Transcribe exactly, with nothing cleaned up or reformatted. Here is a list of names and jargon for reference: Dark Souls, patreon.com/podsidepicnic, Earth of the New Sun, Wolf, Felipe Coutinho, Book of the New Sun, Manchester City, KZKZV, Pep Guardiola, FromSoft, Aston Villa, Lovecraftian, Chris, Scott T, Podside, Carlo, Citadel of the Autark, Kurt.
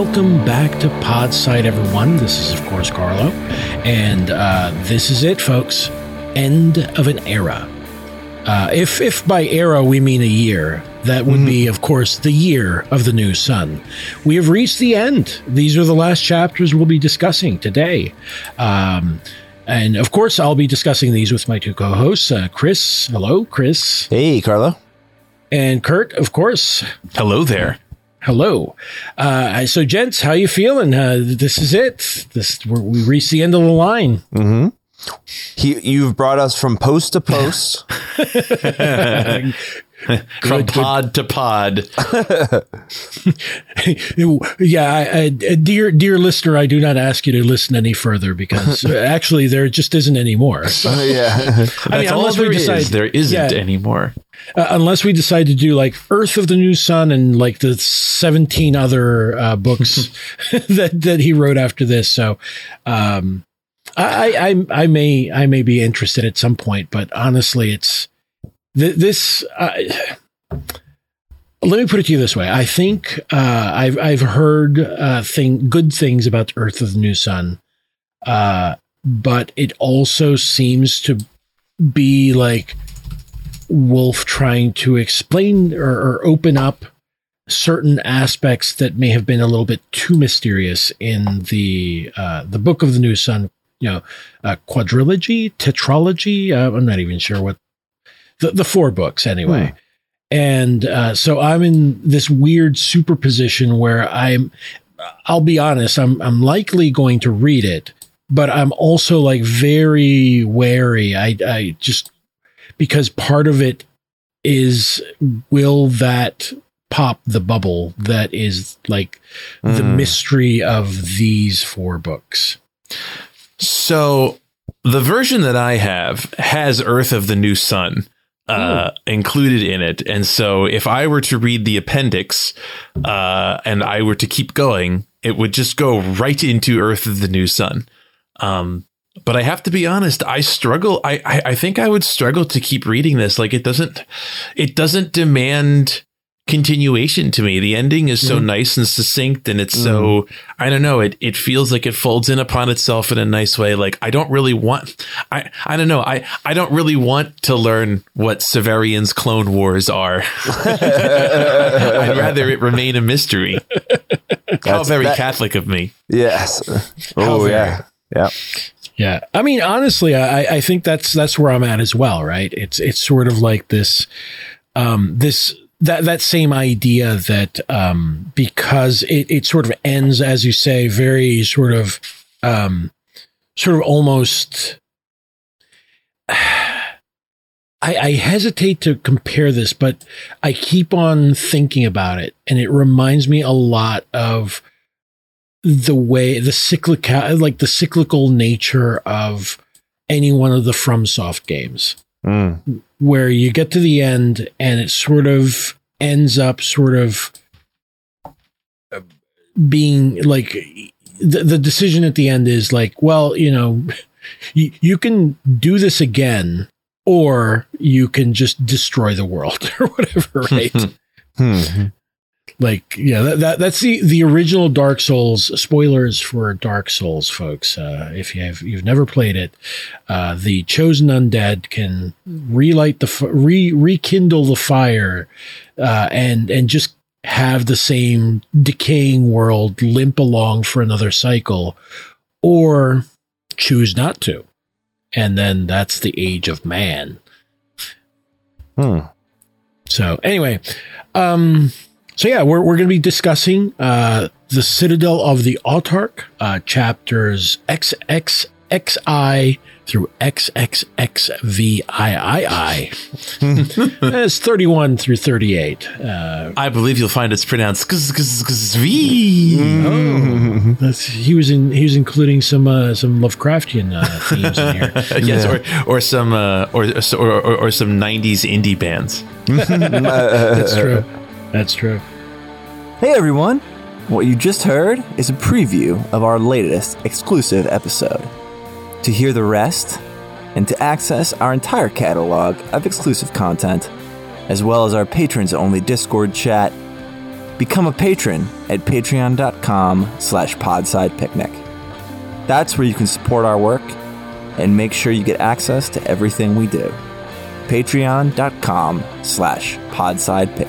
Welcome back to Podside, everyone. This is, of course, Carlo. And uh, this is it, folks. End of an era. Uh, if, if by era we mean a year, that would mm-hmm. be, of course, the year of the new sun. We have reached the end. These are the last chapters we'll be discussing today. Um, and, of course, I'll be discussing these with my two co-hosts, uh, Chris. Hello, Chris. Hey, Carlo. And Kurt, of course. Hello there. Hello. Uh, so, gents, how you feeling? Uh, this is it. This we're, we reached the end of the line. Mm-hmm. He, you've brought us from post to post. Good, from pod good. to pod. yeah, I, I, dear dear listener, I do not ask you to listen any further because actually there just isn't any more. So. Uh, yeah, I mean, unless we decide is. there isn't yeah, any more. Uh, unless we decide to do like Earth of the New Sun and like the seventeen other uh, books that that he wrote after this. So. Um, I, I I may I may be interested at some point, but honestly, it's th- this. Uh, let me put it to you this way: I think uh, I've I've heard uh, thing good things about Earth of the New Sun, uh, but it also seems to be like Wolf trying to explain or, or open up certain aspects that may have been a little bit too mysterious in the uh, the Book of the New Sun. You know, uh, quadrilogy, tetralogy. Uh, I'm not even sure what the, the four books anyway. Hmm. And uh, so I'm in this weird superposition where I'm, I'll be honest, I'm, I'm likely going to read it, but I'm also like very wary. I, I just, because part of it is, will that pop the bubble that is like mm. the mystery of these four books? So the version that I have has Earth of the New Sun uh, included in it. And so if I were to read the appendix uh, and I were to keep going, it would just go right into Earth of the New Sun. Um, but I have to be honest, I struggle. I, I, I think I would struggle to keep reading this. Like it doesn't it doesn't demand continuation to me. The ending is so mm-hmm. nice and succinct, and it's mm-hmm. so I don't know, it it feels like it folds in upon itself in a nice way. Like I don't really want I I don't know I I don't really want to learn what Severian's Clone Wars are. I'd rather it remain a mystery. That's, how very that, Catholic of me. Yes. Oh yeah. Yeah. Yeah. I mean, honestly, I I think that's that's where I'm at as well, right? It's it's sort of like this um this That that same idea that um, because it, it sort of ends, as you say, very sort of um, sort of almost. I, I hesitate to compare this, but I keep on thinking about it, and it reminds me a lot of the way the cyclical, like the cyclical nature of any one of the FromSoft games. Mm. Where you get to the end and it sort of ends up sort of being like the, the decision at the end is like, well, you know, you, you can do this again, or you can just destroy the world or whatever. Right. Mm-hmm. Like, yeah, that, that that's the, the original Dark Souls. Spoilers for Dark Souls, folks. Uh, if you have you've never played it, uh, the chosen undead can relight the re rekindle the fire, uh, and and just have the same decaying world limp along for another cycle, or choose not to, and then that's the age of man. Hmm. So anyway, um. So yeah, we're we're going to be discussing uh, the Citadel of the Autark, uh, chapters X X X I through X X X V I I I. It's thirty-one through thirty-eight. Uh, I believe you'll find it's pronounced K Z K Z K Z V. Oh, that's, he was in he was including some uh, some Lovecraftian uh, themes in here. Yes, yeah. or or some uh, or, or or or some nineties indie bands. That's true. That's true. Hey everyone! What you just heard is a preview of our latest exclusive episode. To hear the rest, and to access our entire catalog of exclusive content, as well as our patrons-only Discord chat, Become a patron at patreon dot com slash podsidepicnic. That's where you can support our work and make sure you get access to everything we do. patreon dot com slash podsidepicnic.